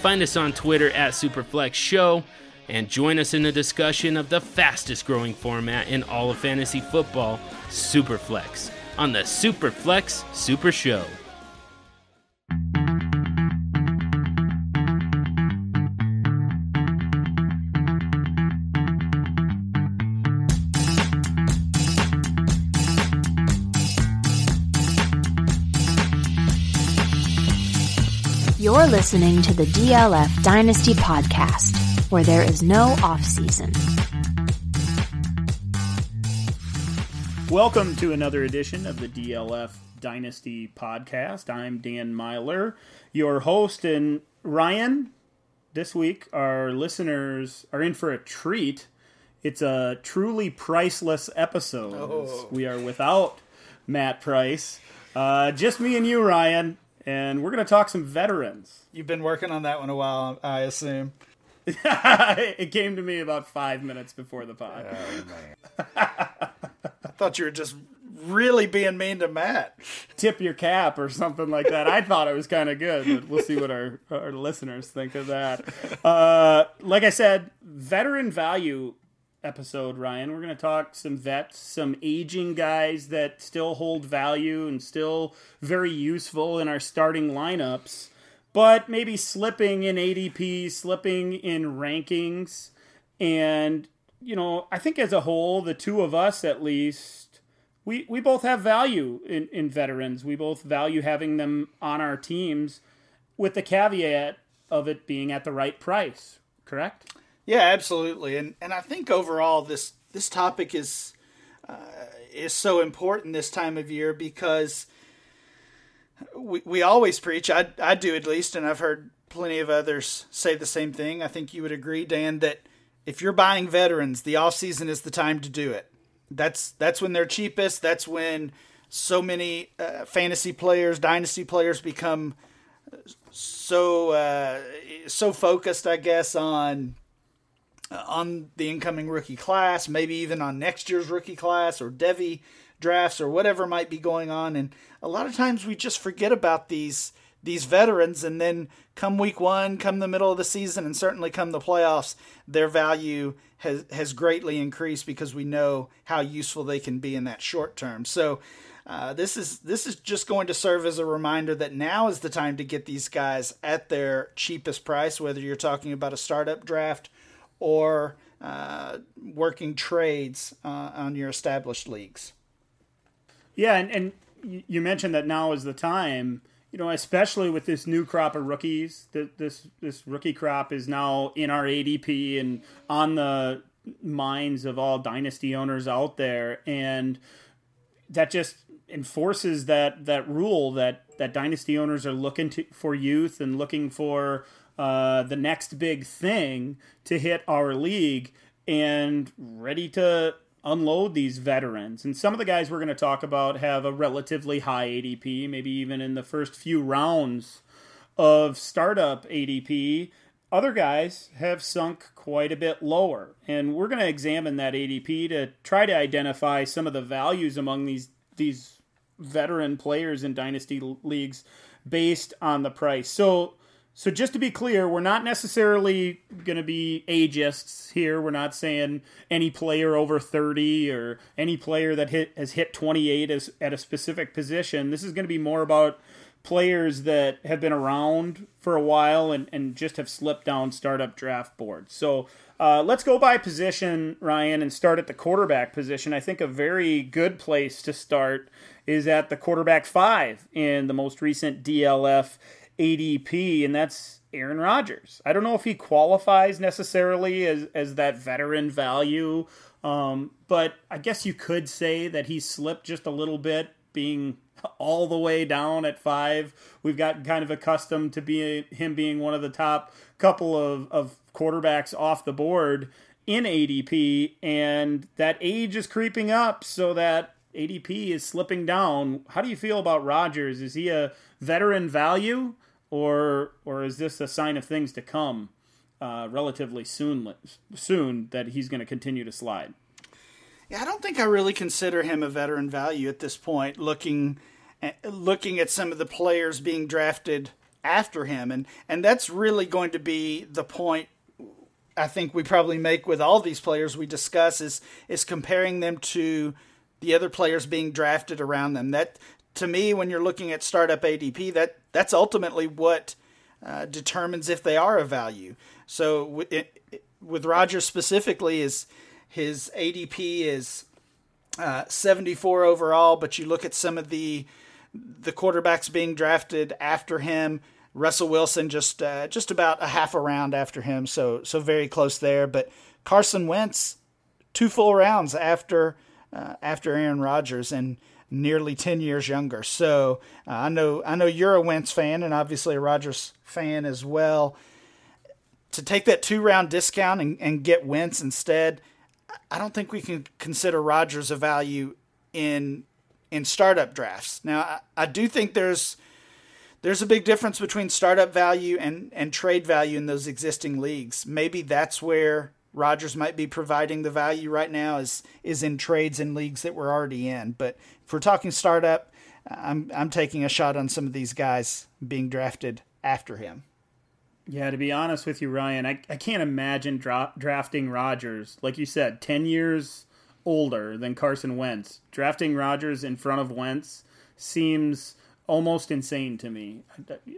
find us on Twitter at Superflex Show and join us in the discussion of the fastest growing format in all of fantasy football, Superflex, on the Superflex Super Show. You're listening to the DLF Dynasty Podcast, where there is no off-season. Welcome to another edition of the DLF Dynasty Podcast. I'm Dan Myler, your host, and Ryan, this week our listeners are in for a treat. It's a truly priceless episode. Oh. We are without Matt Price. Just me and you, Ryan. And we're going to talk some veterans. You've been working on that one a while, I assume. It came to me about 5 minutes before the pod. Oh, man. I thought you were just really being mean to Matt. Tip your cap or something like that. I thought it was kind of good, but we'll see what our listeners think of that. Like I said, veteran value episode, Ryan. We're going to talk some vets, some aging guys that still hold value and still very useful in our starting lineups, but maybe slipping in ADP, slipping in rankings. And, you know, I think as a whole, the two of us at least, we both have value in veterans. We both value having them on our teams with the caveat of it being at the right price, correct? Yeah, absolutely, and I think overall this topic is so important this time of year because we always preach, I do at least, and I've heard plenty of others say the same thing. I think you would agree, Dan, that if you're buying veterans, the offseason is the time to do it. That's when they're cheapest. That's when so many fantasy players, dynasty players become so focused, I guess, on the incoming rookie class, maybe even on next year's rookie class or Devy drafts or whatever might be going on. And a lot of times we just forget about these veterans, and then come week one, come the middle of the season, and certainly come the playoffs, their value has greatly increased because we know how useful they can be in that short term. So this is just going to serve as a reminder that now is the time to get these guys at their cheapest price, whether you're talking about a startup draft or working trades on your established leagues. Yeah, and you mentioned that now is the time, you know, especially with this new crop of rookies. This rookie crop is now in our ADP and on the minds of all dynasty owners out there, and that just enforces that rule that dynasty owners are looking for youth and looking for the next big thing to hit our league and ready to unload these veterans. And some of the guys we're going to talk about have a relatively high ADP, maybe even in the first few rounds of startup ADP. Other guys have sunk quite a bit lower. And we're going to examine that ADP to try to identify some of the values among these veteran players in dynasty leagues based on the price. So just to be clear, we're not necessarily going to be ageists here. We're not saying any player over 30 or any player that has hit 28 at a specific position. This is going to be more about players that have been around for a while and just have slipped down startup draft boards. So let's go by position, Ryan, and start at the quarterback position. I think a very good place to start is at the quarterback 5 in the most recent DLF ADP, and that's Aaron Rodgers. I don't know if he qualifies necessarily as that veteran value, but I guess you could say that he slipped just a little bit, being all the way down at 5. We've gotten kind of accustomed to him being one of the top couple of quarterbacks off the board in ADP, and that age is creeping up so that ADP is slipping down. How do you feel about Rodgers? Is he a veteran value, or is this a sign of things to come relatively soon that he's going to continue to slide? Yeah, I don't think I really consider him a veteran value at this point, looking at some of the players being drafted after him. And that's really going to be the point I think we probably make with all these players we discuss is comparing them to the other players being drafted around them. That, to me, when you're looking at startup ADP, that's ultimately what determines if they are a value. So with Rodgers specifically, is his ADP is 74 overall, but you look at some of the quarterbacks being drafted after him. Russell Wilson just about a half a round after him, so very close there. But Carson Wentz, 2 full rounds after Aaron Rodgers, and nearly 10 years younger. So I know you're a Wentz fan and obviously a Rodgers fan as well. To take that 2-round discount and get Wentz instead, I don't think we can consider Rodgers a value in startup drafts. Now, I do think there's a big difference between startup value and trade value in those existing leagues. Maybe that's where Rodgers might be providing the value right now is in trades and leagues that we're already in. But if we're talking startup, I'm taking a shot on some of these guys being drafted after him. Yeah, to be honest with you, Ryan, I can't imagine drafting Rodgers. Like you said, 10 years older than Carson Wentz. Drafting Rodgers in front of Wentz seems almost insane to me,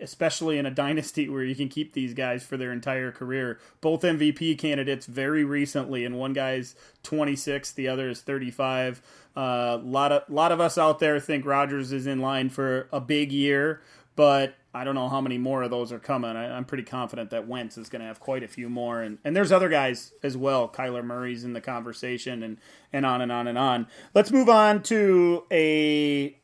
especially in a dynasty where you can keep these guys for their entire career. Both MVP candidates very recently, and one guy's 26, the other is 35. A lot of us out there think Rodgers is in line for a big year, but I don't know how many more of those are coming. I'm pretty confident that Wentz is going to have quite a few more, and there's other guys as well. Kyler Murray's in the conversation, and on and on and on. Let's move on to a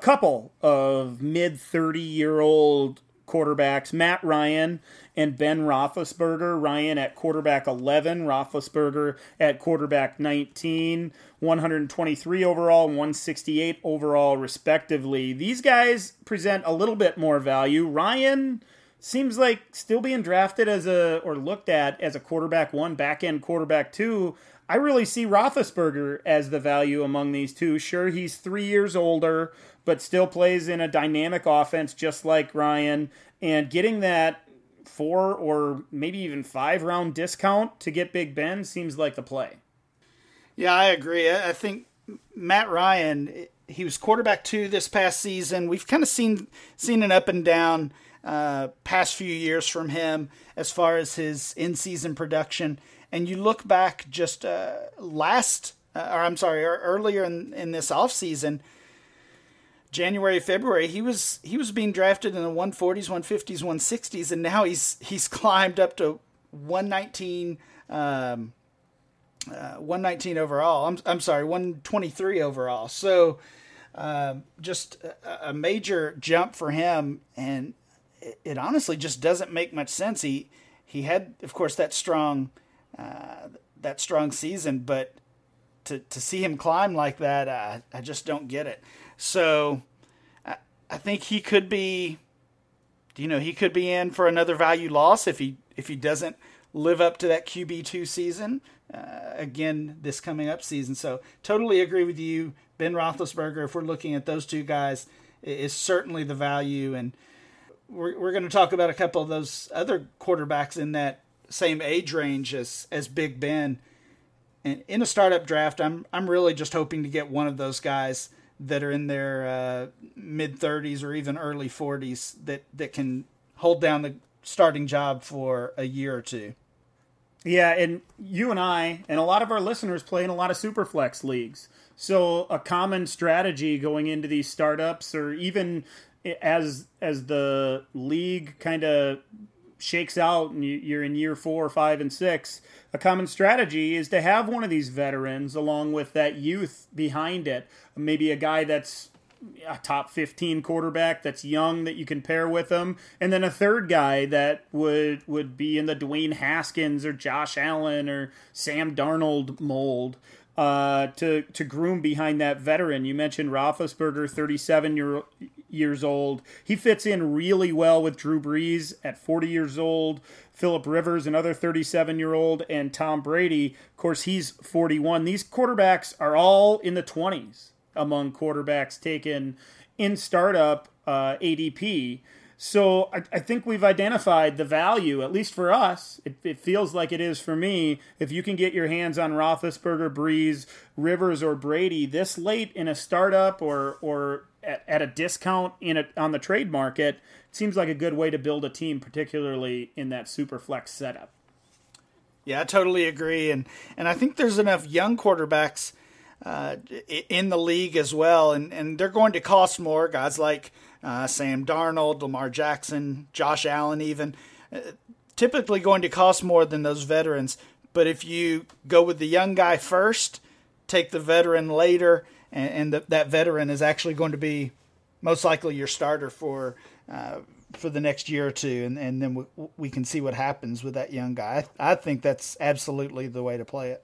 couple of mid-30-year-old quarterbacks, Matt Ryan and Ben Roethlisberger. Ryan at quarterback 11, Roethlisberger at quarterback 19, 123 overall, 168 overall, respectively. These guys present a little bit more value. Ryan seems like still being drafted or looked at as a quarterback 1, back-end quarterback 2. I really see Roethlisberger as the value among these two. Sure, he's 3 years older, but still plays in a dynamic offense just like Ryan. And getting that 4 or maybe even 5-round discount to get Big Ben seems like the play. Yeah, I agree. I think Matt Ryan, he was quarterback 2 this past season. We've kind of seen an up and down past few years from him as far as his in-season production. And you look back just earlier in this offseason, January, February, he was being drafted in the 140s, 150s, 160s, and now he's climbed up to 119 overall. I'm sorry, 123 overall. So just a major jump for him, and it honestly just doesn't make much sense. He had, of course, that strong season, but to see him climb like that, I just don't get it. So I think he could be, in for another value loss if he doesn't live up to that QB2 season again this coming up season. So totally agree with you. Ben Roethlisberger, if we're looking at those two guys, is certainly the value, and we're going to talk about a couple of those other quarterbacks in that same age range as Big Ben. And in a startup draft, I'm really just hoping to get one of those guys that are in their mid-30s or even early 40s that can hold down the starting job for a year or two. Yeah, and you and I and a lot of our listeners play in a lot of Superflex leagues. So a common strategy going into these startups, or even as the league kind of shakes out and you're in year 4, 5, and 6, a common strategy is to have one of these veterans along with that youth behind it. Maybe a guy that's a top 15 quarterback that's young that you can pair with him. And then a third guy that would be in the Dwayne Haskins or Josh Allen or Sam Darnold mold to groom behind that veteran. You mentioned Roethlisberger, 37 years old. He fits in really well with Drew Brees at 40 years old, Phillip Rivers, another 37-year-old, and Tom Brady. Of course, he's 41. These quarterbacks are all in the 20s among quarterbacks taken in startup ADP. So I think we've identified the value, at least for us. It feels like it is for me. If you can get your hands on Roethlisberger, Brees, Rivers, or Brady this late in a startup or at a discount on the trade market, it seems like a good way to build a team, particularly in that super flex setup. Yeah, I totally agree. And I think there's enough young quarterbacks in the league as well. And they're going to cost more. Guys like Sam Darnold, Lamar Jackson, Josh Allen even, typically going to cost more than those veterans. But if you go with the young guy first, take the veteran later, and that veteran is actually going to be most likely your starter for the next year or two, and then we can see what happens with that young guy. I think that's absolutely the way to play it.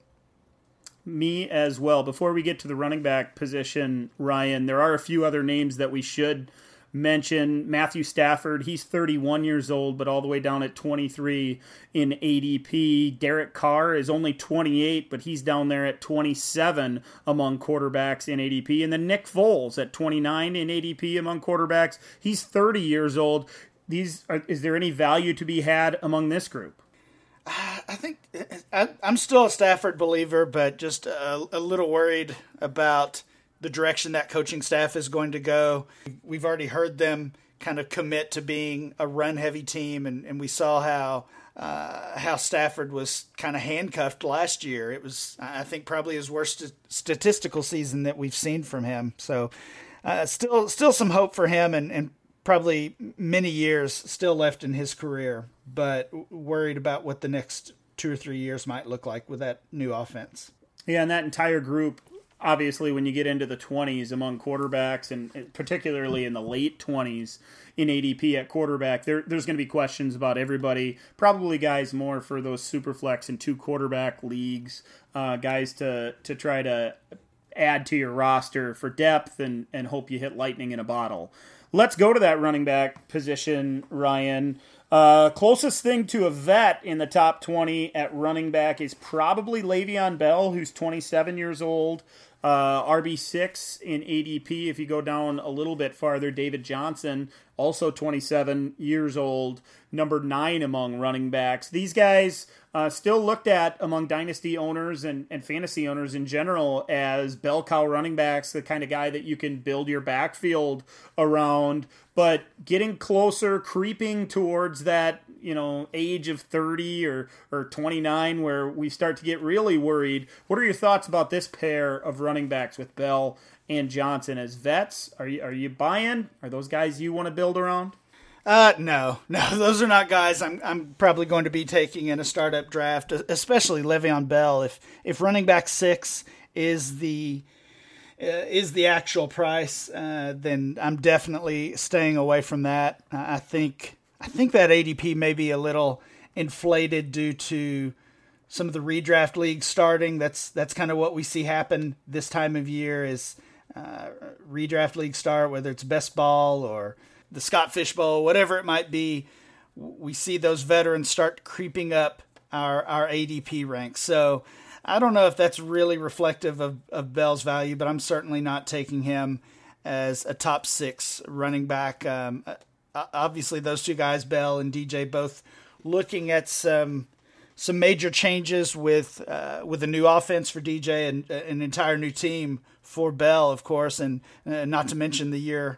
Me as well. Before we get to the running back position, Ryan, there are a few other names that we should mention. Matthew Stafford, he's 31 years old, but all the way down at 23 in ADP. Derek Carr is only 28, but he's down there at 27 among quarterbacks in ADP. And then Nick Foles at 29 in ADP among quarterbacks. He's 30 years old. Is there any value to be had among this group? I think I'm still a Stafford believer, but just a little worried about the direction that coaching staff is going to go. We've already heard them kind of commit to being a run-heavy team, and we saw how Stafford was kind of handcuffed last year. It was, I think, probably his worst statistical season that we've seen from him. So still some hope for him, and probably many years still left in his career, but worried about what the next 2 or 3 years might look like with that new offense. Yeah, and that entire group, obviously, when you get into the 20s among quarterbacks, and particularly in the late 20s in ADP at quarterback, there's going to be questions about everybody, probably guys more for those super flex and two quarterback leagues, guys to try to add to your roster for depth and hope you hit lightning in a bottle. Let's go to that running back position, Ryan. Closest thing to a vet in the top 20 at running back is probably Le'Veon Bell, who's 27 years old. RB6 in ADP. If you go down a little bit farther, David Johnson, also 27 years old, number 9 among running backs. These guys still looked at among dynasty owners and fantasy owners in general as bell cow running backs, the kind of guy that you can build your backfield around, but getting closer, creeping towards that, age of 30 or 29 where we start to get really worried. What are your thoughts about this pair of running backs with Bell and Johnson as vets? Are you buying? Are those guys you want to build around? No, those are not guys I'm probably going to be taking in a startup draft, especially Le'Veon Bell. If running back 6 is the actual price, then I'm definitely staying away from that. I think that ADP may be a little inflated due to some of the redraft leagues starting. That's kind of what we see happen this time of year is redraft leagues start, whether it's best ball or the Scott Fish Bowl, whatever it might be. We see those veterans start creeping up our ADP ranks. So I don't know if that's really reflective of Bell's value, but I'm certainly not taking him as a top 6 running back. Obviously, those two guys, Bell and DJ, both looking at some major changes with a new offense for DJ and an entire new team for Bell, of course, and not to mention the year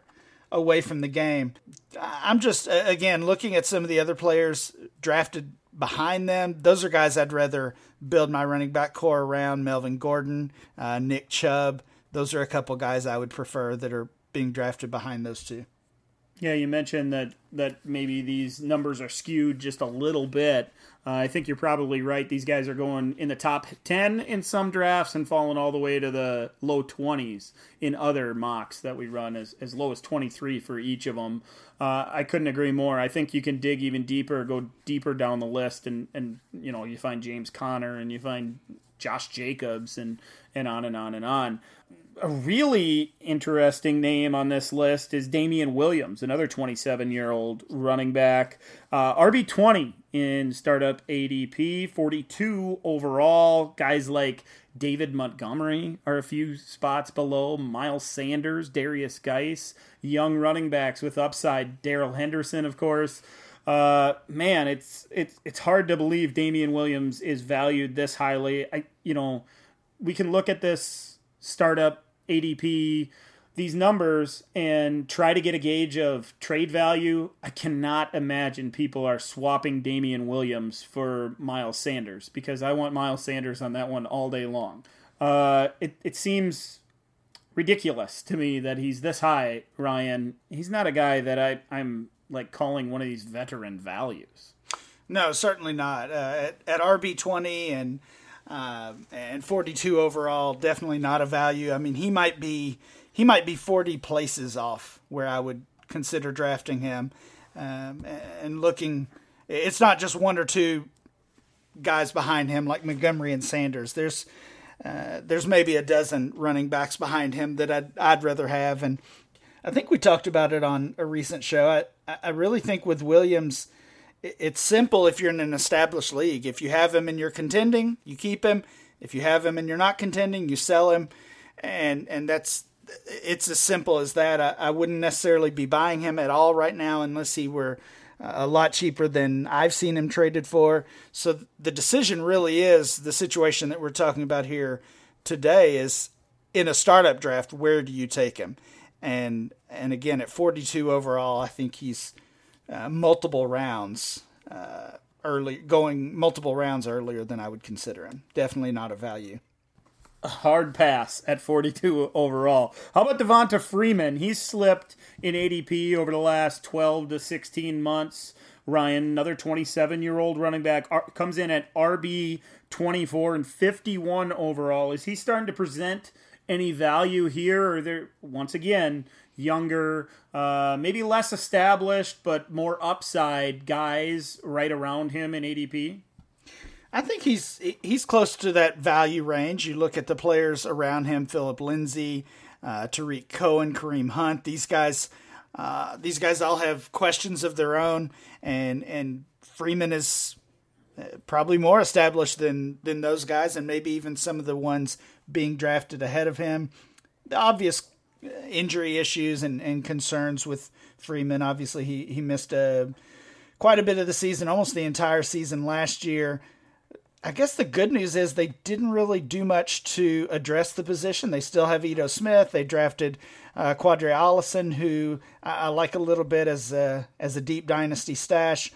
away from the game. I'm just, again, looking at some of the other players drafted behind them. Those are guys I'd rather build my running back core around. Melvin Gordon, Nick Chubb. Those are a couple guys I would prefer that are being drafted behind those two. Yeah, you mentioned that maybe these numbers are skewed just a little bit. I think you're probably right. These guys are going in the top 10 in some drafts and falling all the way to the low 20s in other mocks that we run, as low as 23 for each of them. I couldn't agree more. I think you can dig even deeper, go deeper down the list, and you know, you find James Conner and you find Josh Jacobs and on and on and on. A really interesting name on this list is Damien Williams, another 27-year-old running back. RB20 in startup ADP, 42 overall. Guys like David Montgomery are a few spots below. Miles Sanders, Darius Geis, young running backs with upside. Darrell Henderson, of course. Man, it's hard to believe Damien Williams is valued this highly. We can look at this startup ADP, these numbers, and try to get a gauge of trade value. I cannot imagine people are swapping Damien Williams for Miles Sanders, because I want Miles Sanders on that one all day long. It seems ridiculous to me that he's this high, Ryan. He's not a guy that I'm like calling one of these veteran values. No, certainly not. At RB20 and 42 overall, definitely not a value. I mean, he might be 40 places off where I would consider drafting him. And looking, it's not just one or two guys behind him like Montgomery and Sanders. There's maybe a dozen running backs behind him that I'd rather have. And I think we talked about it on a recent show. I really think with Williams, it's simple if you're in an established league. If you have him and you're contending, you keep him. If you have him and you're not contending, you sell him. And it's as simple as that. I wouldn't necessarily be buying him at all right now unless he were a lot cheaper than I've seen him traded for. So the decision really is, the situation that we're talking about here today is, in a startup draft, where do you take him? And again, at 42 overall, I think he's multiple rounds earlier than I would consider him. Definitely not a value. A hard pass at 42 overall. How about Devonta Freeman? He's slipped in ADP over the last 12 to 16 months. Ryan, another 27-year-old running back, comes in at RB 24 and 51 overall. Is he starting to present any value here? Or they're once again younger, maybe less established, but more upside guys right around him in ADP? I think he's close to that value range. You look at the players around him: Philip Lindsay, Tariq Cohen, Kareem Hunt. These guys all have questions of their own, and Freeman is probably more established than those guys, and maybe even some of the ones being drafted ahead of him. The obvious injury issues and concerns with Freeman. Obviously, he missed quite a bit of the season, almost the entire season last year. I guess the good news is they didn't really do much to address the position. They still have Ito Smith. They drafted Quadre Allison, who I like a little bit as a deep dynasty stash.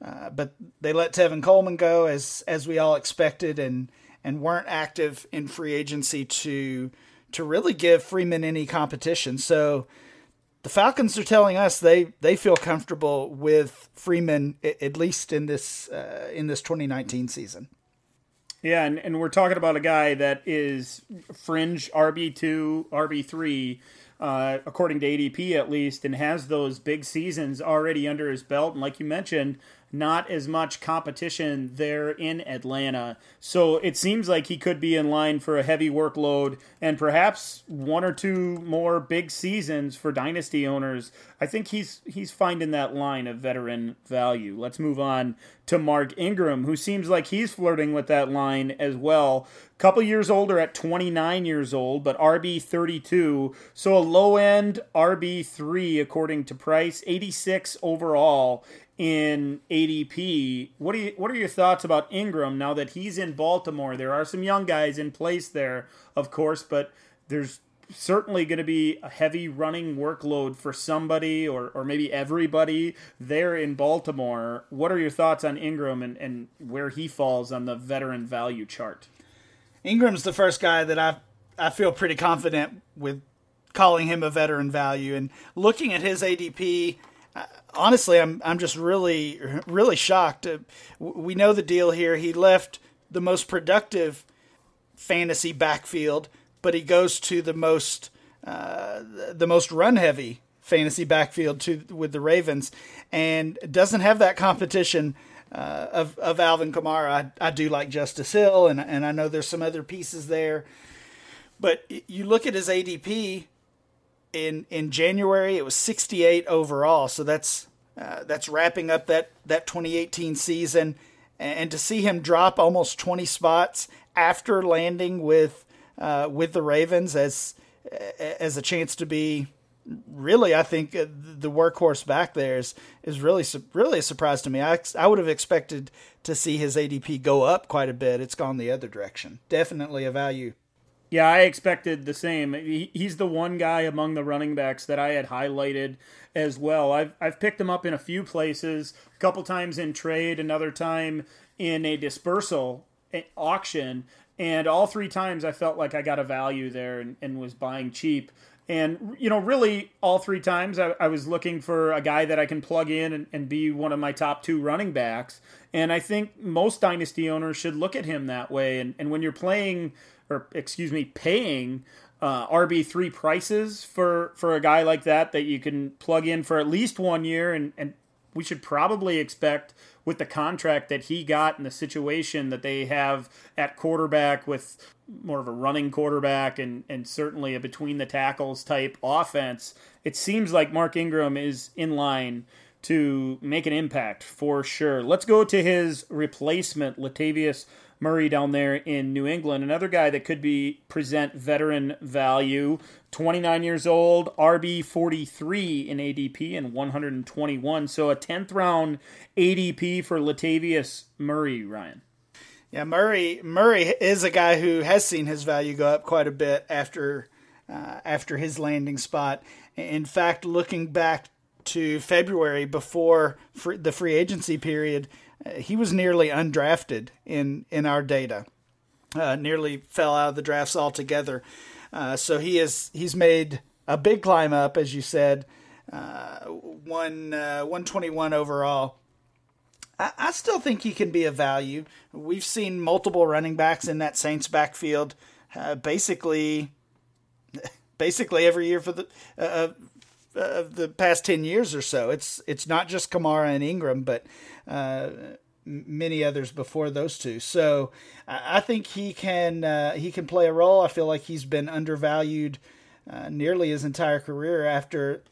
But they let Tevin Coleman go, as we all expected, and weren't active in free agency to really give Freeman any competition. So the Falcons are telling us they feel comfortable with Freeman, at least in this 2019 season. Yeah, and we're talking about a guy that is fringe RB2, RB3, according to ADP at least, and has those big seasons already under his belt. And like you mentioned, not as much competition there in Atlanta. So it seems like he could be in line for a heavy workload and perhaps one or two more big seasons for dynasty owners. I think he's finding that line of veteran value. Let's move on to Mark Ingram, who seems like he's flirting with that line as well. Couple years older at 29 years old, but RB 32. So a low-end RB 3, according to Price, 86 overall in ADP. What are your thoughts about Ingram now that he's in Baltimore? There are some young guys in place there, of course, but there's certainly going to be a heavy running workload for somebody or maybe everybody there in Baltimore. What are your thoughts on Ingram and where he falls on the veteran value chart? Ingram's the first guy that I feel pretty confident with calling him a veteran value. And looking at his ADP, honestly, I'm just really shocked. We know the deal here. He left the most productive fantasy backfield, but he goes to the most run heavy fantasy backfield with the Ravens, and doesn't have that competition of Alvin Kamara. I do like Justice Hill, and I know there's some other pieces there, but you look at his ADP. In January, it was 68 overall, so that's wrapping up that 2018 season, and to see him drop almost 20 spots after landing with the Ravens as a chance to be really, I think, the workhorse back there is really a surprise to me. I would have expected to see his ADP go up quite a bit. It's gone the other direction. Definitely a value. Yeah, I expected the same. He's the one guy among the running backs that I had highlighted as well. I've picked him up in a few places, a couple times in trade, another time in a dispersal auction, and all three times I felt like I got a value there and was buying cheap. And, you know, really all three times I was looking for a guy that I can plug in and be one of my top two running backs. And I think most dynasty owners should look at him that way. And when you're paying RB3 prices for a guy like that you can plug in for at least 1 year, and we should probably expect with the contract that he got and the situation that they have at quarterback with more of a running quarterback and certainly a between the tackles type offense, it seems like Mark Ingram is in line to make an impact for sure. Let's go to his replacement, Latavius Murray down there in New England, another guy that could present veteran value, 29 years old, RB 43 in ADP and 121. So a 10th round ADP for Latavius Murray, Ryan. Yeah, Murray is a guy who has seen his value go up quite a bit after his landing spot. In fact, looking back to February before the free agency period, he was nearly undrafted in our data, nearly fell out of the drafts altogether. So he's made a big climb up, as you said, 121 overall. I still think he can be a value. We've seen multiple running backs in that Saints backfield, basically every year for the past 10 years or so. It's not just Kamara and Ingram, but many others before those two. So I think he can play a role. I feel like he's been undervalued nearly his entire career after,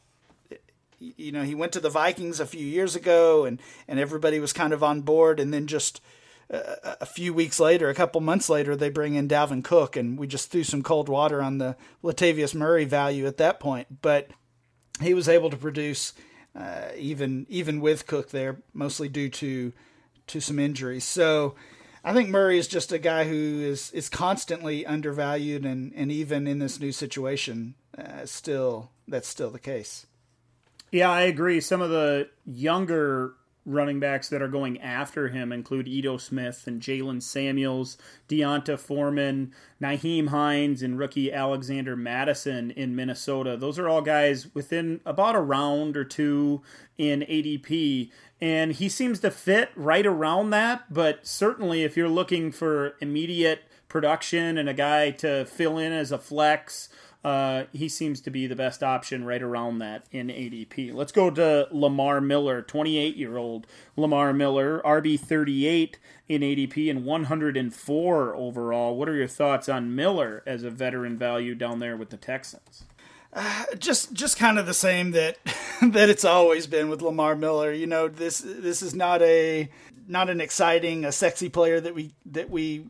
you know, he went to the Vikings a few years ago and everybody was kind of on board. And then just a few weeks later, a couple months later, they bring in Dalvin Cook, and we just threw some cold water on the Latavius Murray value at that point. But he was able to produce even with Cook there, mostly due to some injuries. So I think Murray is just a guy who is constantly undervalued, and even in this new situation, that's still the case. Yeah, I agree. Some of the younger running backs that are going after him include Ito Smith and Jalen Samuels, Deonta Foreman, Nyheim Hines, and rookie Alexander Madison in Minnesota. Those are all guys within about a round or two in ADP, and he seems to fit right around that, but certainly if you're looking for immediate production and a guy to fill in as a flex, he seems to be the best option right around that in ADP. Let's go to Lamar Miller, 28-year-old Lamar Miller, RB 38 in ADP and 104 overall. What are your thoughts on Miller as a veteran value down there with the Texans? Just kind of the same that it's always been with Lamar Miller. You know, this is not an exciting, a sexy player that we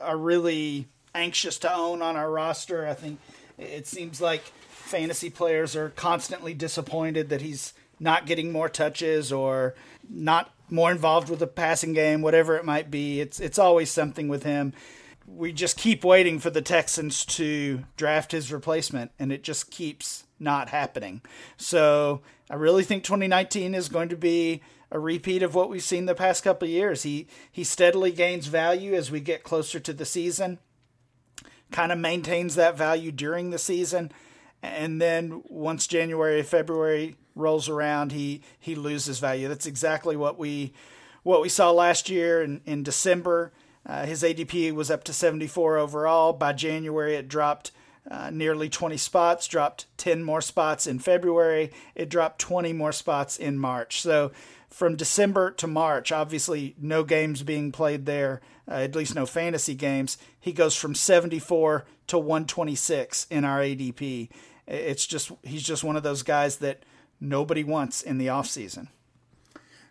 are really anxious to own on our roster. I think it seems like fantasy players are constantly disappointed that he's not getting more touches or not more involved with the passing game, whatever it might be. It's always something with him. We just keep waiting for the Texans to draft his replacement, and it just keeps not happening. So I really think 2019 is going to be a repeat of what we've seen the past couple of years. He steadily gains value as we get closer to the season, kind of maintains that value during the season, And then once January, February rolls around, he loses value. That's exactly what we saw last year in December. His ADP was up to 74 overall. By January, it dropped nearly 20 spots, dropped 10 more spots in February. It dropped 20 more spots in March. So from December to March, obviously no games being played there, at least no fantasy games. He goes from 74 to 126 in our ADP. It's just, he's just one of those guys that nobody wants in the offseason.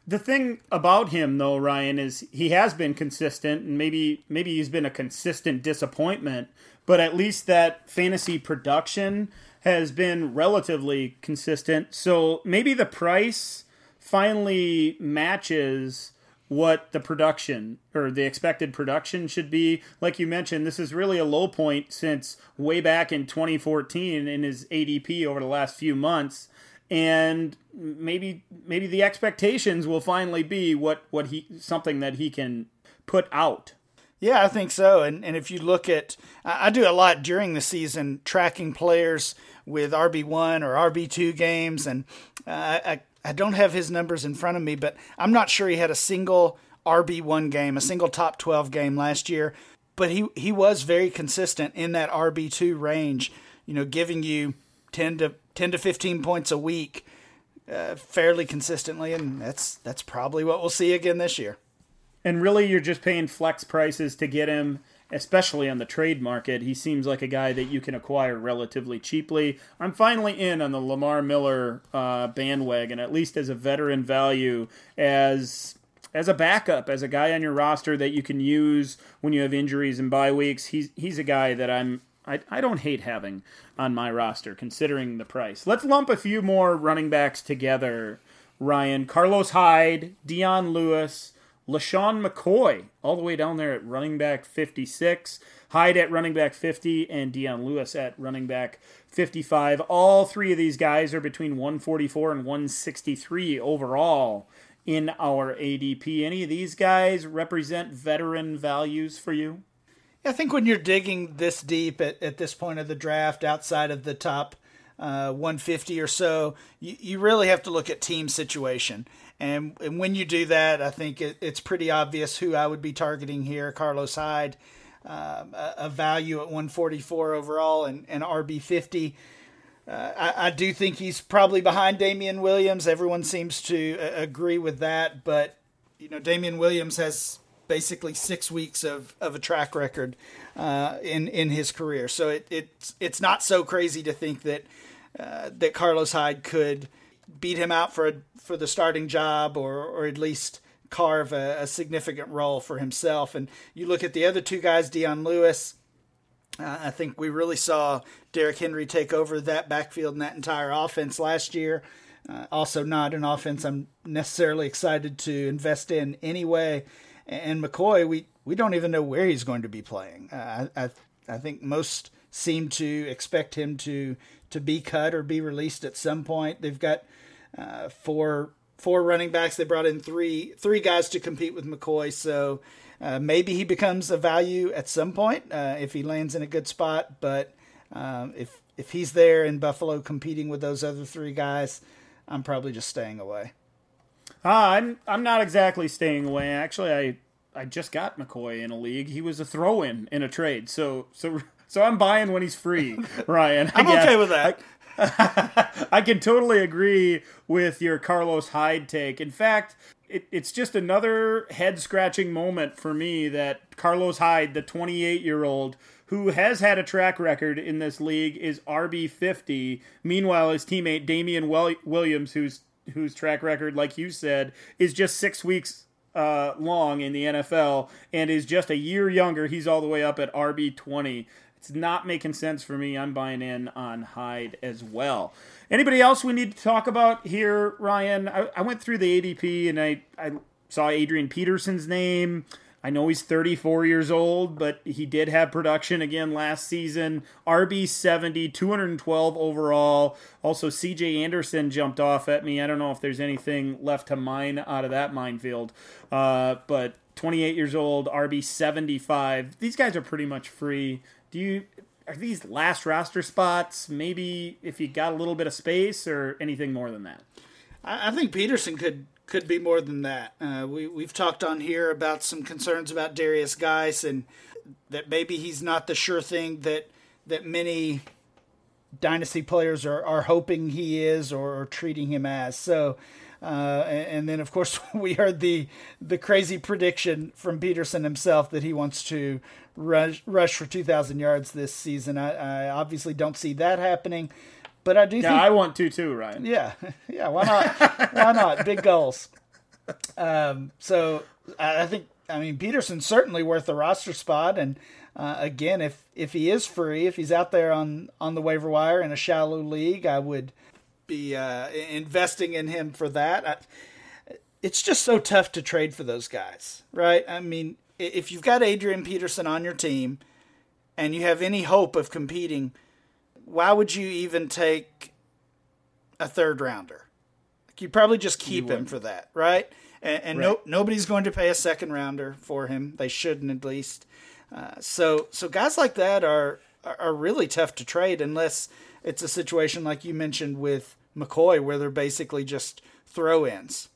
The thing about him, though, Ryan, is he has been consistent, and maybe he's been a consistent disappointment, but at least that fantasy production has been relatively consistent. So maybe the price finally matches what the production or the expected production should be. Like you mentioned, this is really a low point since way back in 2014 in his ADP over the last few months. And maybe the expectations will finally be what he, something that he can put out. Yeah, I think so. And if you look at, I do a lot during the season tracking players with RB1 or RB2 games, and I don't have his numbers in front of me, but I'm not sure he had a single RB1 game, a single top 12 game last year. But he was very consistent in that RB2 range, you know, giving you 10 to 15 points a week fairly consistently, and that's probably what we'll see again this year. And really, you're just paying flex prices to get him, especially on the trade market. He seems like a guy that you can acquire relatively cheaply. I'm finally in on the Lamar Miller bandwagon, at least as a veteran value, as a backup, as a guy on your roster that you can use when you have injuries and bye weeks. He's a guy that I don't hate having on my roster, considering the price. Let's lump a few more running backs together, Ryan. Carlos Hyde, Deion Lewis, LeSean McCoy, all the way down there at running back 56. Hyde at running back 50, and Deion Lewis at running back 55. All three of these guys are between 144 and 163 overall in our ADP. Any of these guys represent veteran values for you? I think when you're digging this deep at this point of the draft, outside of the top 150 or so, you really have to look at team situation. And when you do that, I think it's pretty obvious who I would be targeting here. Carlos Hyde, a value at 144 overall and RB50. I do think he's probably behind Damien Williams. Everyone seems to agree with that. But, you know, Damien Williams has basically 6 weeks of a track record in his career. So it's not so crazy to think that that Carlos Hyde could beat him out for the starting job or at least carve a significant role for himself. And you look at the other two guys, Deion Lewis, I think we really saw Derrick Henry take over that backfield and that entire offense last year. Also not an offense I'm necessarily excited to invest in anyway. And McCoy, we don't even know where he's going to be playing. I think most seem to expect him to be cut or be released at some point. They've got four running backs. They brought in three guys to compete with McCoy. So maybe he becomes a value at some point if he lands in a good spot. But if he's there in Buffalo competing with those other three guys, I'm probably just staying away. I'm not exactly staying away. Actually, I just got McCoy in a league. He was a throw-in in a trade, so I'm buying when he's free, Ryan. I'm okay with that. I can totally agree with your Carlos Hyde take. In fact, it's just another head-scratching moment for me that Carlos Hyde, the 28-year-old, who has had a track record in this league, is RB50. Meanwhile, his teammate Damien Williams, whose track record, like you said, is just 6 weeks long in the NFL and is just a year younger. He's all the way up at RB20. It's not making sense for me. I'm buying in on Hyde as well. Anybody else we need to talk about here, Ryan? I went through the ADP and I saw Adrian Peterson's name. I know he's 34 years old, but he did have production again last season. RB70, 212 overall. Also, CJ Anderson jumped off at me. I don't know if there's anything left to mine out of that minefield. But 28 years old, RB75. These guys are pretty much free. Do you? are these last roster spots, maybe if you got a little bit of space or anything more than that? I think Peterson could be more than that. We've talked on here about some concerns about Darius Geis and that maybe he's not the sure thing that many dynasty players are hoping he is or treating him as. So, and then of course we heard the crazy prediction from Peterson himself that he wants to rush for 2,000 yards this season. I obviously don't see that happening, but I do. Yeah, I want to too, Ryan. Yeah. Why not? Why not? Big goals. So I think, Peterson's certainly worth the roster spot. And again, if he is free, if he's out there on the waiver wire in a shallow league, I would be investing in him for that. It's just so tough to trade for those guys, right? I mean, if you've got Adrian Peterson on your team and you have any hope of competing, why would you even take a third rounder? Like, you'd probably just keep him for that, right? And right. Nobody's going to pay a second rounder for him. They shouldn't, at least. So guys like that are really tough to trade unless it's a situation like you mentioned with McCoy, where they're basically just throw-ins.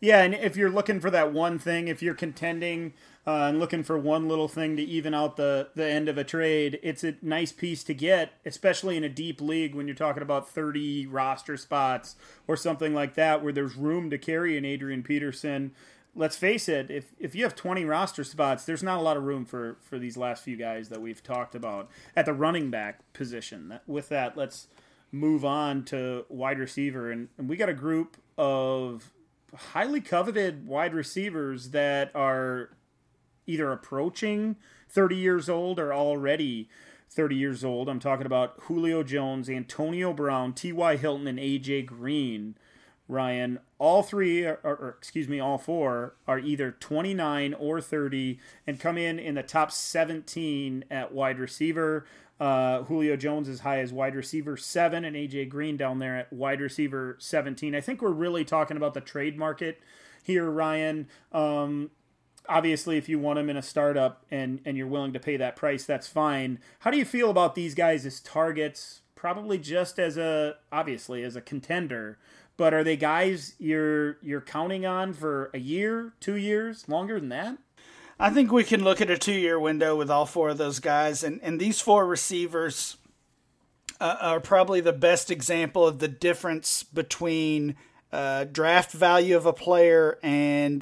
Yeah, and if you're looking for that one thing, if you're contending and looking for one little thing to even out the end of a trade, it's a nice piece to get, especially in a deep league when you're talking about 30 roster spots or something like that where there's room to carry an Adrian Peterson. Let's face it, if you have 20 roster spots, there's not a lot of room for these last few guys that we've talked about at the running back position. With that, let's move on to wide receiver. And we got a group of highly coveted wide receivers that are either approaching 30 years old or already 30 years old. I'm talking about Julio Jones, Antonio Brown, T.Y. Hilton, and A.J. Green. Ryan, all four are either 29 or 30 and come in the top 17 at wide receiver. Julio Jones is high as wide receiver 7 and AJ Green down there at wide receiver 17. I think we're really talking about the trade market here, Ryan. Obviously, if you want him in a startup and you're willing to pay that price, that's fine. How do you feel about these guys as targets? Probably just as a contender. But are they guys you're counting on for a year, 2 years, longer than that? I think we can look at a 2-year window with all four of those guys. And these four receivers are probably the best example of the difference between draft value of a player and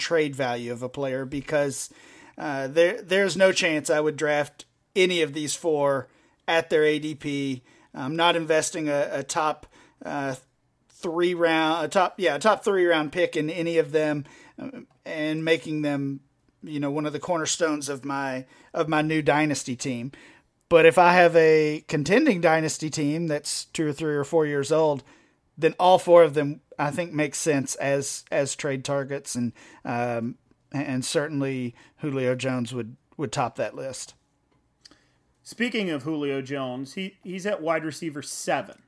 trade value of a player, because there's no chance I would draft any of these four at their ADP. I'm not investing a top top three round pick in any of them and making them, one of the cornerstones of my new dynasty team. But if I have a contending dynasty team that's 2 or 3 or 4 years old, then all four of them I think make sense as trade targets, and certainly Julio Jones would top that list. Speaking of Julio Jones, he's at wide receiver 7.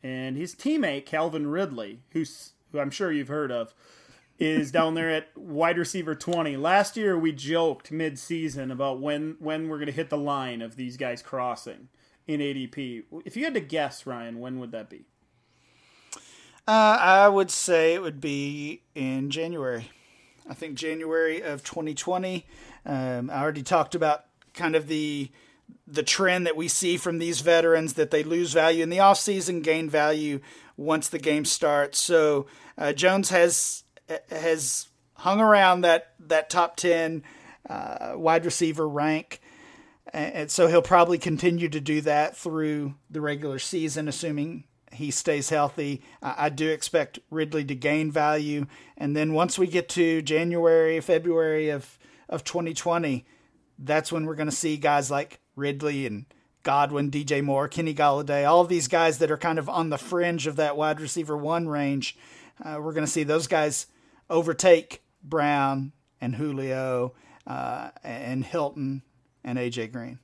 And his teammate, Calvin Ridley, who I'm sure you've heard of, is down there at wide receiver 20. Last year, we joked mid-season about when we're going to hit the line of these guys crossing in ADP. If you had to guess, Ryan, when would that be? I would say it would be in January. I think January of 2020. I already talked about kind of the trend that we see from these veterans, that they lose value in the offseason, gain value once the game starts. So Jones has hung around that top 10 wide receiver rank. And so he'll probably continue to do that through the regular season, assuming he stays healthy. I do expect Ridley to gain value. And then once we get to January, February of 2020, that's when we're going to see guys like Ridley and Godwin, DJ Moore, Kenny Golladay, all of these guys that are kind of on the fringe of that wide receiver 1 range. We're going to see those guys overtake Brown and Julio and Hilton and AJ Green.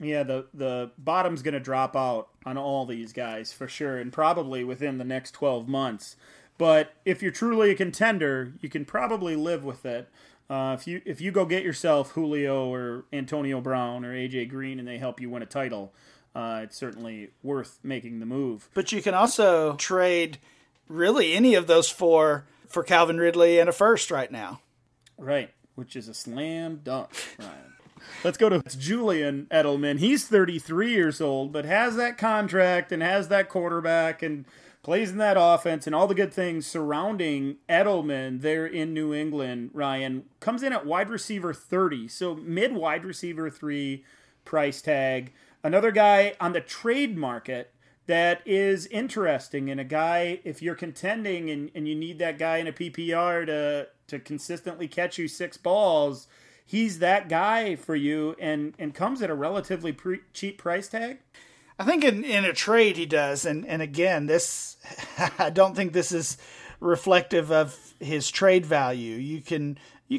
Yeah, the bottom's going to drop out on all these guys for sure, and probably within the next 12 months. But if you're truly a contender, you can probably live with it. If you go get yourself Julio or Antonio Brown or AJ Green and they help you win a title, it's certainly worth making the move. But you can also trade really any of those four for Calvin Ridley and a first right now. Right, which is a slam dunk, Ryan. Let's go to Julian Edelman. He's 33 years old, but has that contract and has that quarterback and plays in that offense and all the good things surrounding Edelman there in New England, Ryan. Comes in at wide receiver 30, so mid-wide receiver 3 price tag. Another guy on the trade market that is interesting, and a guy, if you're contending and you need that guy in a PPR to consistently catch you 6 balls, he's that guy for you, and comes at a relatively cheap price tag. I think in a trade he does, and again, this I don't think this is reflective of his trade value. You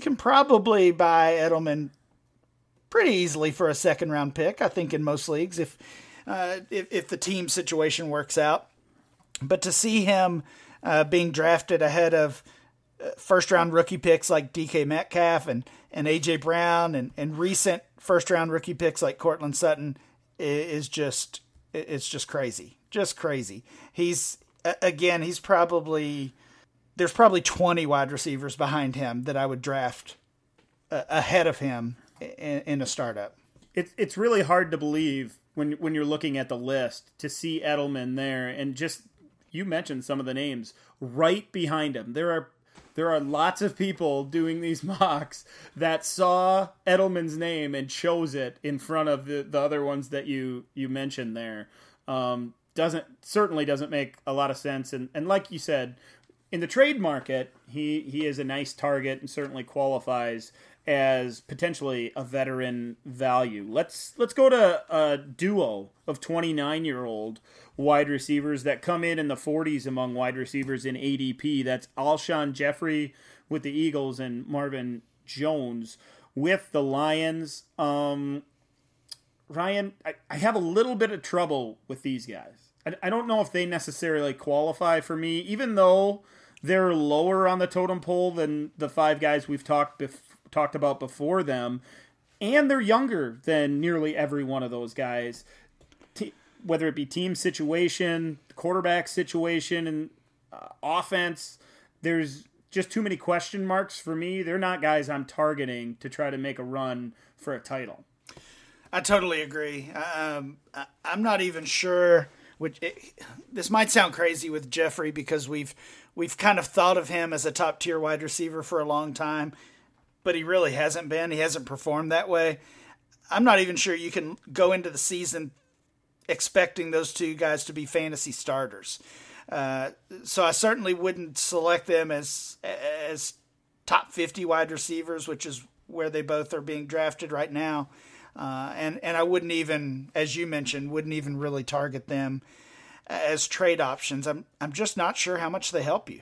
can probably buy Edelman pretty easily for a second round pick, I think, in most leagues if the team situation works out. But to see him being drafted ahead of first round rookie picks like DK Metcalf and AJ Brown and recent first round rookie picks like Cortland Sutton is just crazy. Just crazy. There's probably 20 wide receivers behind him that I would draft ahead of him in a startup. It's really hard to believe when you're looking at the list to see Edelman there, and just, you mentioned some of the names right behind him. There are lots of people doing these mocks that saw Edelman's name and chose it in front of the other ones that you mentioned there. Certainly doesn't make a lot of sense. And like you said, in the trade market, he is a nice target and certainly qualifies as potentially a veteran value. Let's go to a duo of 29-year-old wide receivers that come in the 40s among wide receivers in ADP. That's Alshon Jeffrey with the Eagles and Marvin Jones with the Lions. Ryan, I have a little bit of trouble with these guys. I don't know if they necessarily qualify for me, even though they're lower on the totem pole than the 5 guys we've talked about before them, and they're younger than nearly every one of those guys, whether it be team situation, quarterback situation, and offense. There's just too many question marks for me. They're not guys I'm targeting to try to make a run for a title. I totally agree. I'm not even sure. This might sound crazy with Jeffrey, because we've kind of thought of him as a top tier wide receiver for a long time, but he really hasn't been. He hasn't performed that way. I'm not even sure you can go into the season expecting those 2 guys to be fantasy starters. So I certainly wouldn't select them as top 50 wide receivers, which is where they both are being drafted right now. And I wouldn't even, as you mentioned, really target them as trade options. I'm just not sure how much they help you.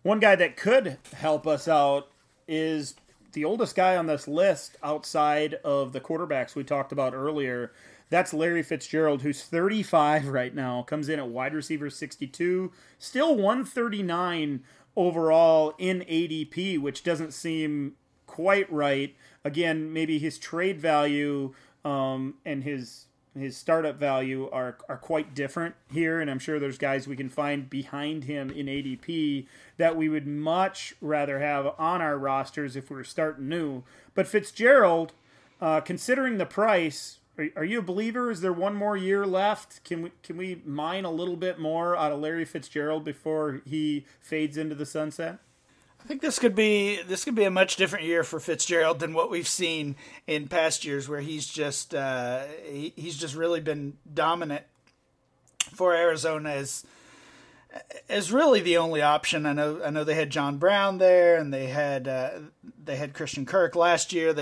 One guy that could help us out is the oldest guy on this list outside of the quarterbacks we talked about earlier. That's Larry Fitzgerald, who's 35 right now, comes in at wide receiver 62, still 139 overall in ADP, which doesn't seem quite right. Again, maybe his trade value and his startup value are quite different here, and I'm sure there's guys we can find behind him in ADP that we would much rather have on our rosters if we were starting new. But Fitzgerald, considering the price, are you a believer? Is there one more year left? Can we mine a little bit more out of Larry Fitzgerald before he fades into the sunset? I think this could be a much different year for Fitzgerald than what we've seen in past years, where he's just really been dominant for Arizona as really the only option. I know they had John Brown there, and they had Christian Kirk last year.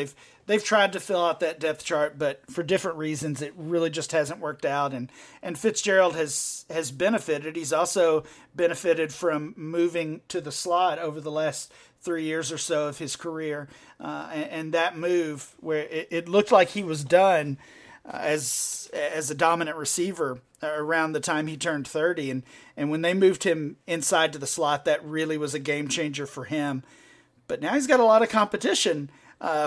They've tried to fill out that depth chart, but for different reasons, it really just hasn't worked out. And Fitzgerald has benefited. He's also benefited from moving to the slot over the last 3 years or so of his career. And that move, where it looked like he was done as a dominant receiver around the time he turned 30. And when they moved him inside to the slot, that really was a game changer for him. But now he's got a lot of competition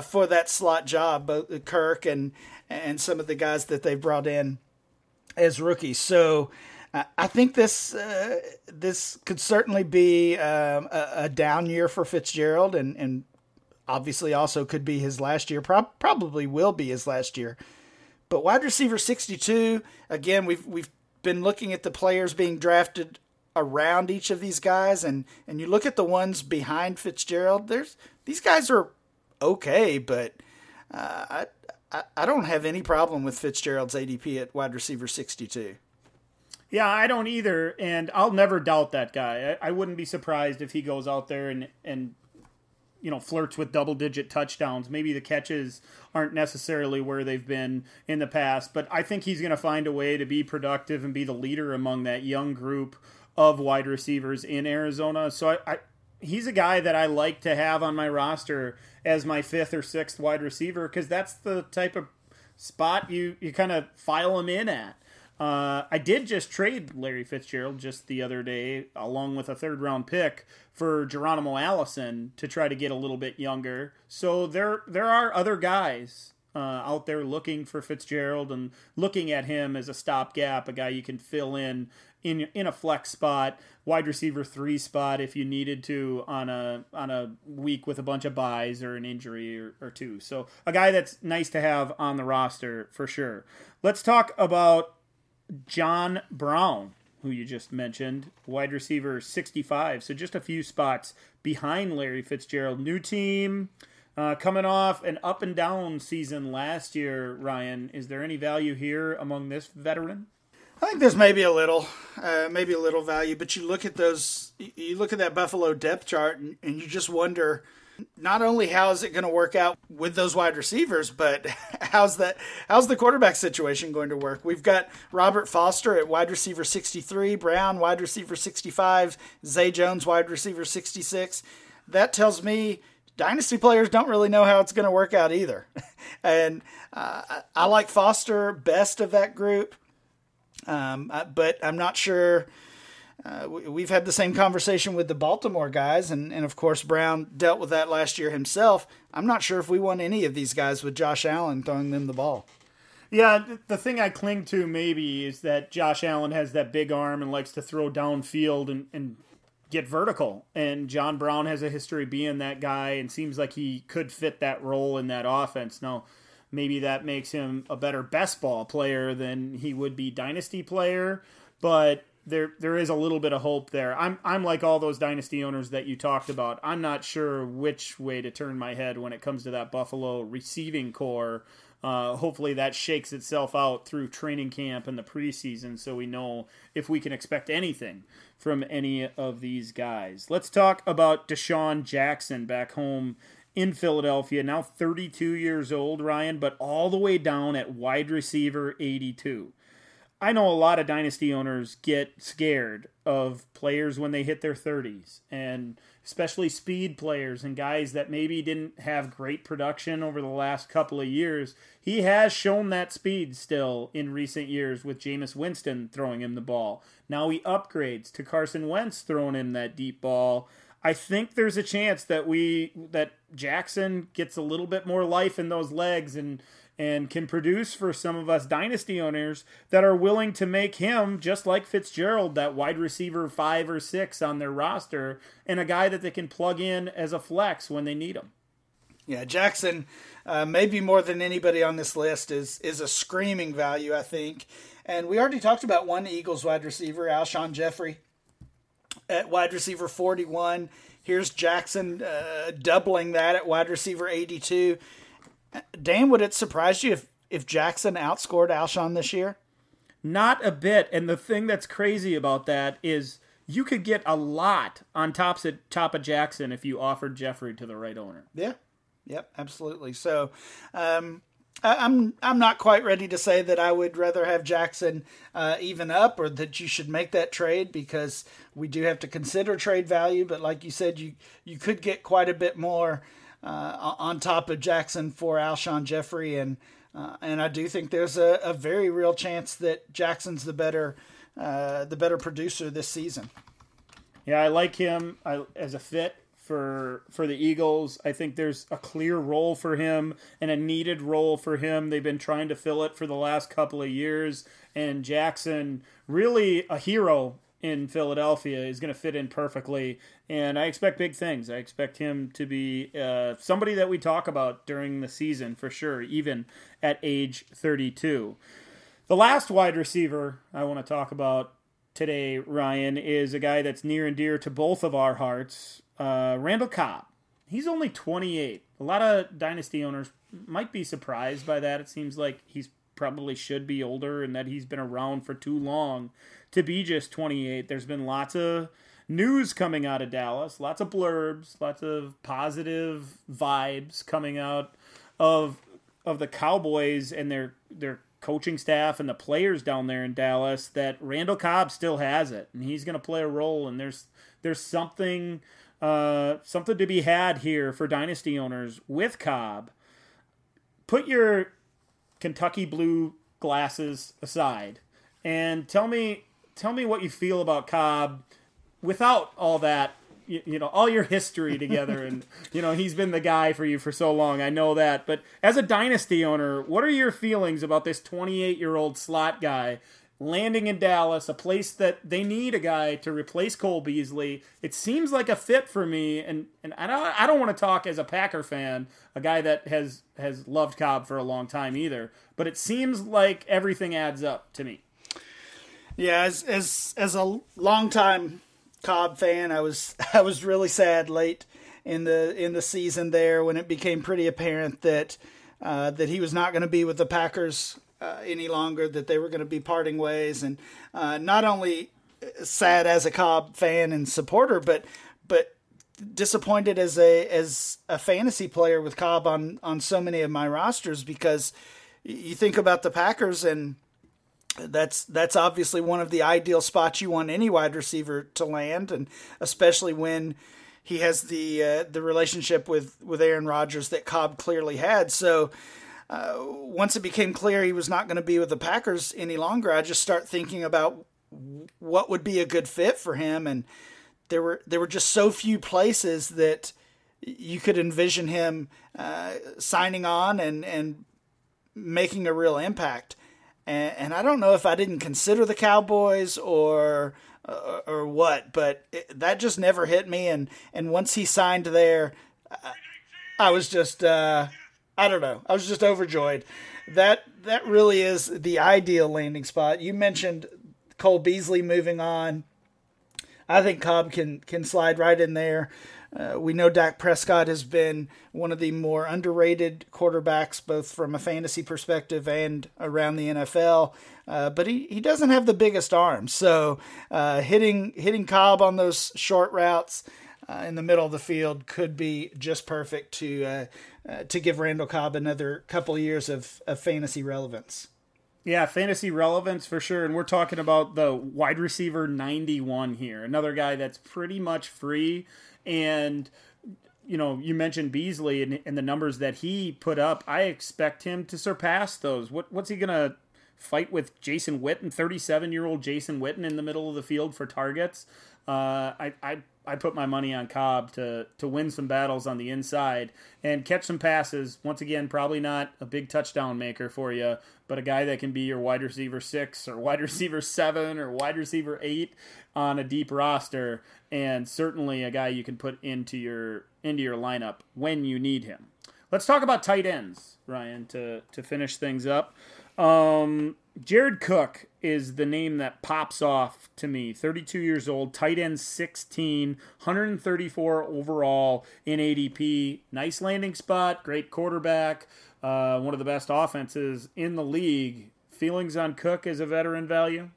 for that slot job, both Kirk and some of the guys that they brought in as rookies. So I think this could certainly be a down year for Fitzgerald, and obviously also could be his last year, probably will be his last year. But wide receiver 62, again, we've been looking at the players being drafted around each of these guys, and you look at the ones behind Fitzgerald, these guys are okay, but I don't have any problem with Fitzgerald's ADP at wide receiver 62. Yeah, I don't either, and I'll never doubt that guy. I wouldn't be surprised if he goes out there and you know, flirts with double-digit touchdowns. Maybe the catches aren't necessarily where they've been in the past, but I think he's going to find a way to be productive and be the leader among that young group of wide receivers in Arizona. So he's a guy that I like to have on my roster as my fifth or sixth wide receiver, because that's the type of spot you kind of file him in at. I did just trade Larry Fitzgerald just the other day, along with a third-round pick for Geronimo Allison to try to get a little bit younger. So there are other guys out there looking for Fitzgerald and looking at him as a stopgap, a guy you can fill in a flex spot, wide receiver 3 spot if you needed to on a week with a bunch of buys or an injury or two. So a guy that's nice to have on the roster for sure. Let's talk about John Brown, who you just mentioned, wide receiver 65. So just a few spots behind Larry Fitzgerald. New team, coming off an up and down season last year. Ryan, is there any value here among this veteran? I think there's maybe a little value, but you look at that Buffalo depth chart and you just wonder, not only how is it going to work out with those wide receivers, but how's the quarterback situation going to work? We've got Robert Foster at wide receiver 63, Brown wide receiver 65, Zay Jones wide receiver 66. That tells me dynasty players don't really know how it's going to work out either. And I like Foster best of that group. But I'm not sure. We've had the same conversation with the Baltimore guys, and of course Brown dealt with that last year himself. I'm not sure if we want any of these guys with Josh Allen throwing them the ball. Yeah, the thing I cling to maybe is that Josh Allen has that big arm and likes to throw downfield and get vertical, and John Brown has a history being that guy and seems like he could fit that role in that offense. Now, maybe that makes him a better best ball player than he would be dynasty player, but there is a little bit of hope there. I'm like all those dynasty owners that you talked about. I'm not sure which way to turn my head when it comes to that Buffalo receiving core. Hopefully that shakes itself out through training camp and the preseason, so we know if we can expect anything from any of these guys. Let's talk about Deshaun Jackson back home in Philadelphia, now 32 years old, Ryan, but all the way down at wide receiver 82. I know a lot of dynasty owners get scared of players when they hit their 30s, and especially speed players and guys that maybe didn't have great production over the last couple of years. He has shown that speed still in recent years with Jameis Winston throwing him the ball. Now he upgrades to Carson Wentz throwing him that deep ball. I think there's a chance that Jackson gets a little bit more life in those legs and can produce for some of us dynasty owners that are willing to make him, just like Fitzgerald, that wide receiver 5 or 6 on their roster, and a guy that they can plug in as a flex when they need him. Yeah, Jackson, maybe more than anybody on this list, is a screaming value, I think. And we already talked about one Eagles wide receiver, Alshon Jeffrey, at wide receiver 41. Here's Jackson doubling that at wide receiver 82. Dan, would it surprise you if Jackson outscored Alshon this year? Not a bit. And the thing that's crazy about that is you could get a lot on top of Jackson if you offered Jeffrey to the right owner. Yeah. Yep, absolutely. So I'm not quite ready to say that I would rather have Jackson even up or that you should make that trade, because we do have to consider trade value. But like you said, you could get quite a bit more on top of Jackson for Alshon Jeffrey. And I do think there's a very real chance that Jackson's the better producer this season. Yeah, I like him as a fit for the Eagles. I think there's a clear role for him and a needed role for him. They've been trying to fill it for the last couple of years, and Jackson, really a hero in Philadelphia, is going to fit in perfectly, and I expect big things. I expect him to be somebody that we talk about during the season for sure, even at age 32. The last wide receiver I want to talk about today, Ryan, is a guy that's near and dear to both of our hearts, Randall Cobb. He's only 28. A lot of dynasty owners might be surprised by that. It seems like he's probably should be older and that he's been around for too long to be just 28. There's been lots of news coming out of Dallas, lots of blurbs, lots of positive vibes coming out of the Cowboys and their coaching staff and the players down there in Dallas that Randall Cobb still has it and he's going to play a role. And there's something to be had here for dynasty owners with Cobb. Put your Kentucky blue glasses aside and tell me what you feel about Cobb without all that, all your history together. And, he's been the guy for you for so long. I know that. But as a dynasty owner, what are your feelings about this 28-year-old slot guy landing in Dallas, a place that they need a guy to replace Cole Beasley? It seems like a fit for me, and I don't want to talk as a Packer fan, a guy that has loved Cobb for a long time either, but it seems like everything adds up to me. Yeah, as a longtime Cobb fan, I was really sad late in the season there when it became pretty apparent that he was not going to be with the Packers any longer, that they were going to be parting ways, and not only sad as a Cobb fan and supporter, but disappointed as a fantasy player with Cobb on so many of my rosters, because you think about the Packers, and that's obviously one of the ideal spots you want any wide receiver to land, and especially when he has the relationship with Aaron Rodgers that Cobb clearly had. So once it became clear he was not going to be with the Packers any longer, I just start thinking about what would be a good fit for him, and there were just so few places that you could envision him signing on and making a real impact. And I don't know if I didn't consider the Cowboys or what, but that just never hit me. And once he signed there, I was just. I don't know. I was just overjoyed. That really is the ideal landing spot. You mentioned Cole Beasley moving on. I think Cobb can slide right in there. We know Dak Prescott has been one of the more underrated quarterbacks, both from a fantasy perspective and around the NFL. But he doesn't have the biggest arm. So hitting Cobb on those short routes in the middle of the field could be just perfect to give Randall Cobb another couple of years of fantasy relevance. Yeah, fantasy relevance for sure. And we're talking about the wide receiver 91 here, another guy that's pretty much free. And, you mentioned Beasley and the numbers that he put up. I expect him to surpass those. What's he going to fight with Jason Witten, 37-year-old Jason Witten in the middle of the field for targets? I put my money on Cobb to win some battles on the inside and catch some passes. Once again, probably not a big touchdown maker for you, but a guy that can be your wide receiver 6 or wide receiver 7 or wide receiver 8 on a deep roster, and certainly a guy you can put into your lineup when you need him. Let's talk about tight ends, Ryan, to finish things up. Jared Cook is the name that pops off to me. 32 years old, tight end 16, 134 overall in ADP. Nice landing spot, great quarterback, one of the best offenses in the league. Feelings on Cook as a veteran value?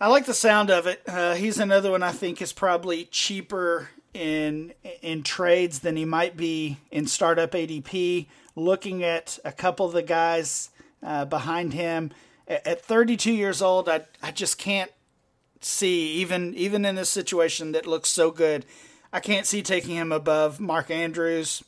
I like the sound of it. He's another one I think is probably cheaper in trades than he might be in startup ADP. Looking at a couple of the guys behind him at 32 years old, I just can't see, even in this situation that looks so good, I can't see taking him above Mark Andrews,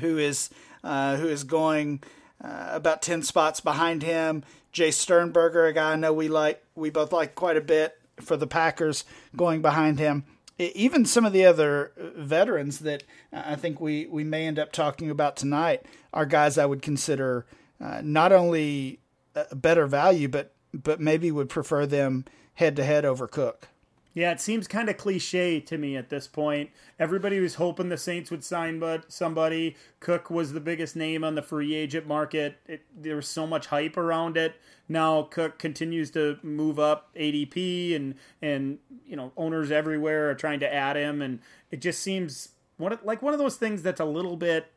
who is going about 10 spots behind him. Jay Sternberger, a guy I know we both like quite a bit for the Packers, going behind him. even some of the other veterans that I think we may end up talking about tonight are guys I would consider not only a better value, but maybe would prefer them head-to-head over Cook. Yeah, it seems kind of cliche to me at this point. Everybody was hoping the Saints would sign somebody. Cook was the biggest name on the free agent market. There was so much hype around it. Now Cook continues to move up ADP, and you know, owners everywhere are trying to add him, and it just seems like one of those things that's a little bit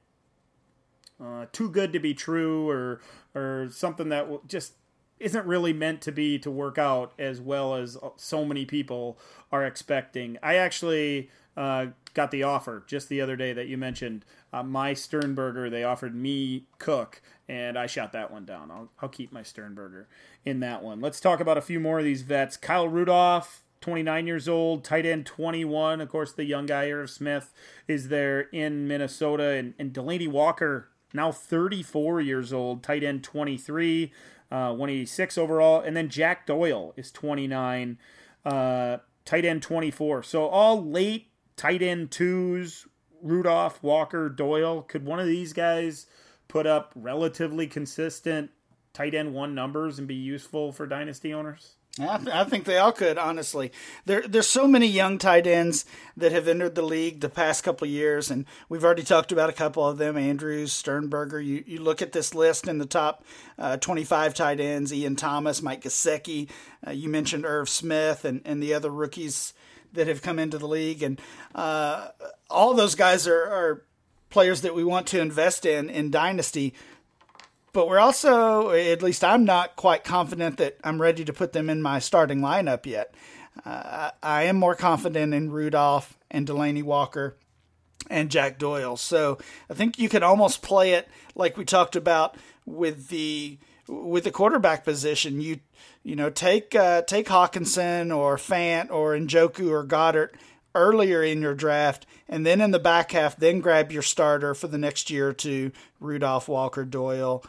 too good to be true, or something that just isn't really meant to be to work out as well as so many people are expecting. I actually got the offer just the other day that you mentioned. My Sternberger, they offered me Cook, and I shot that one down. I'll keep my Sternberger in that one. Let's talk about a few more of these vets. Kyle Rudolph, 29 years old, tight end 21. Of course, the young guy, Irv Smith, is there in Minnesota. And Delaney Walker, now 34 years old, tight end 23. 186 overall, and then Jack Doyle is 29, tight end 24. So all late tight end twos, Rudolph, Walker, Doyle. Could one of these guys put up relatively consistent tight end one numbers and be useful for dynasty owners? I think they all could, honestly. There's so many young tight ends that have entered the league the past couple of years, and we've already talked about a couple of them, Andrews, Sternberger. You look at this list in the top 25 tight ends, Ian Thomas, Mike Gesicki. You mentioned Irv Smith and the other rookies that have come into the league. And all those guys are players that we want to invest in Dynasty. But we're also, at least I'm not quite confident that I'm ready to put them in my starting lineup yet. I am more confident in Rudolph and Delaney Walker and Jack Doyle. So I think you can almost play it like we talked about with the quarterback position. You know, take Hawkinson or Fant or Njoku or Goddard earlier in your draft, and then in the back half, then grab your starter for the next year or two, Rudolph, Walker, Doyle,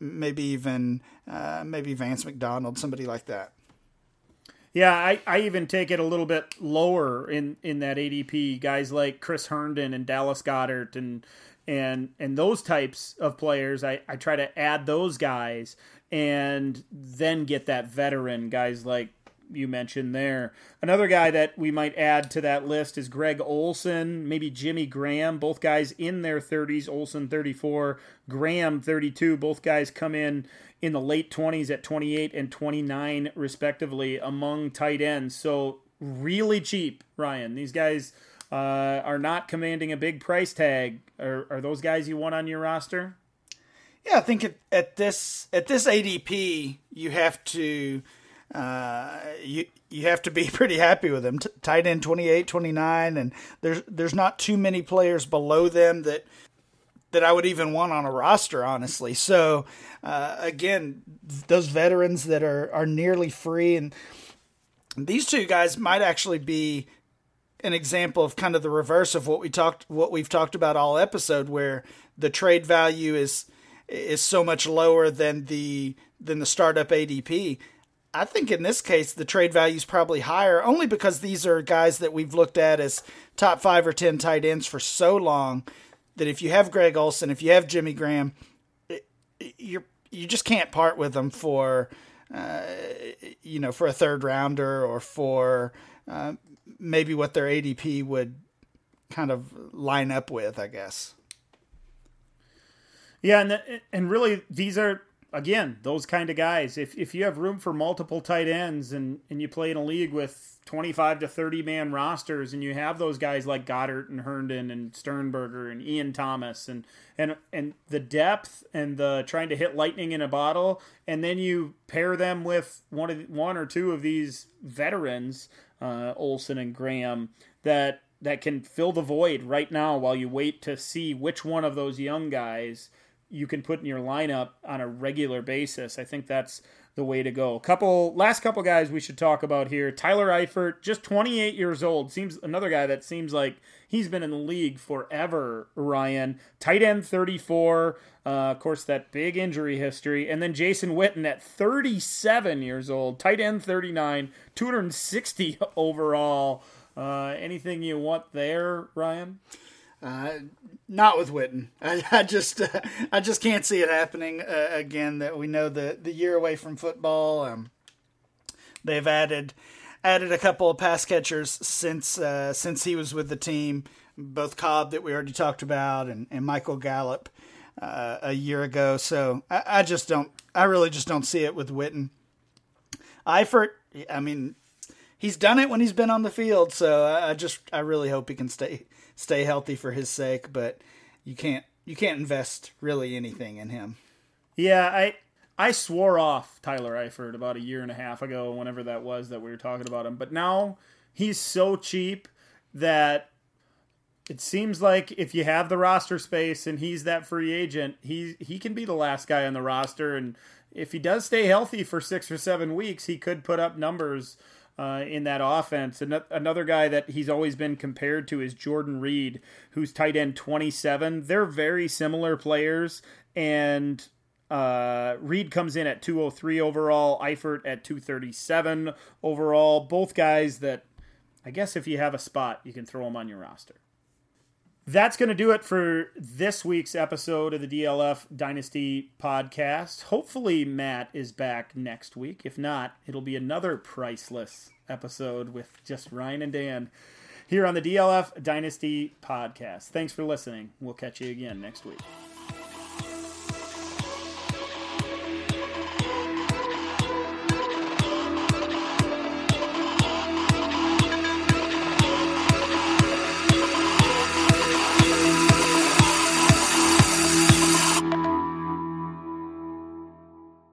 maybe Vance McDonald, somebody like that. Yeah, I even take it a little bit lower in that ADP, guys like Chris Herndon and Dallas Goedert and those types of players. I try to add those guys and then get that veteran, guys like you mentioned there. Another guy that we might add to that list is Greg Olsen, maybe Jimmy Graham, both guys in their 30s, Olsen 34, Graham 32, both guys come in the late 20s at 28 and 29 respectively among tight ends. So really cheap, Ryan. These guys are not commanding a big price tag. Are those guys you want on your roster? Yeah, I think at this ADP, you have to you have to be pretty happy with them. Tight end 28, 29, and there's not too many players below them that I would even want on a roster, honestly. So again, those veterans that are nearly free, and these two guys might actually be an example of kind of the reverse of what we've talked about all episode, where the trade value is so much lower than the startup ADP. I think in this case, the trade value is probably higher, only because these are guys that we've looked at as top 5 or 10 tight ends for so long that if you have Greg Olsen, if you have Jimmy Graham, you just can't part with them for a third rounder or for maybe what their ADP would kind of line up with, I guess. Yeah, and really these are, again, those kind of guys. If you have room for multiple tight ends and you play in a league with 25 to 30 man rosters, and you have those guys like Goddard and Herndon and Sternberger and Ian Thomas and the depth and the trying to hit lightning in a bottle, and then you pair them with one or two of these veterans, Olsen and Graham, that can fill the void right now while you wait to see which one of those young guys you can put in your lineup on a regular basis. I think that's the way to go. Last couple guys we should talk about here. Tyler Eifert, just 28 years old. Seems another guy that seems like he's been in the league forever, Ryan. Tight end 34. Of course, that big injury history. And then Jason Witten at 37 years old. Tight end 39. 260 overall. Anything you want there, Ryan? Not with Witten. I just can't see it happening again. That we know the year away from football. They've added a couple of pass catchers since he was with the team. Both Cobb that we already talked about and Michael Gallup a year ago. So I really just don't see it with Witten. Eifert, I mean, he's done it when he's been on the field. So I really hope he can stay healthy for his sake, but you can't invest really anything in him. Yeah, I swore off Tyler Eifert about a year and a half ago, whenever that was that we were talking about him. But now he's so cheap that it seems like if you have the roster space and he's that free agent, he can be the last guy on the roster. And if he does stay healthy for 6 or 7 weeks, he could put up numbers in that offense. And another guy that he's always been compared to is Jordan Reed, who's tight end 27. They're very similar players, and Reed comes in at 203 overall, Eifert at 237 overall. Both guys that, I guess, if you have a spot, you can throw them on your roster. That's going to do it for this week's episode of the DLF Dynasty podcast. Hopefully Matt is back next week. If not, it'll be another priceless episode with just Ryan and Dan here on the DLF Dynasty podcast. Thanks for listening. We'll catch you again next week.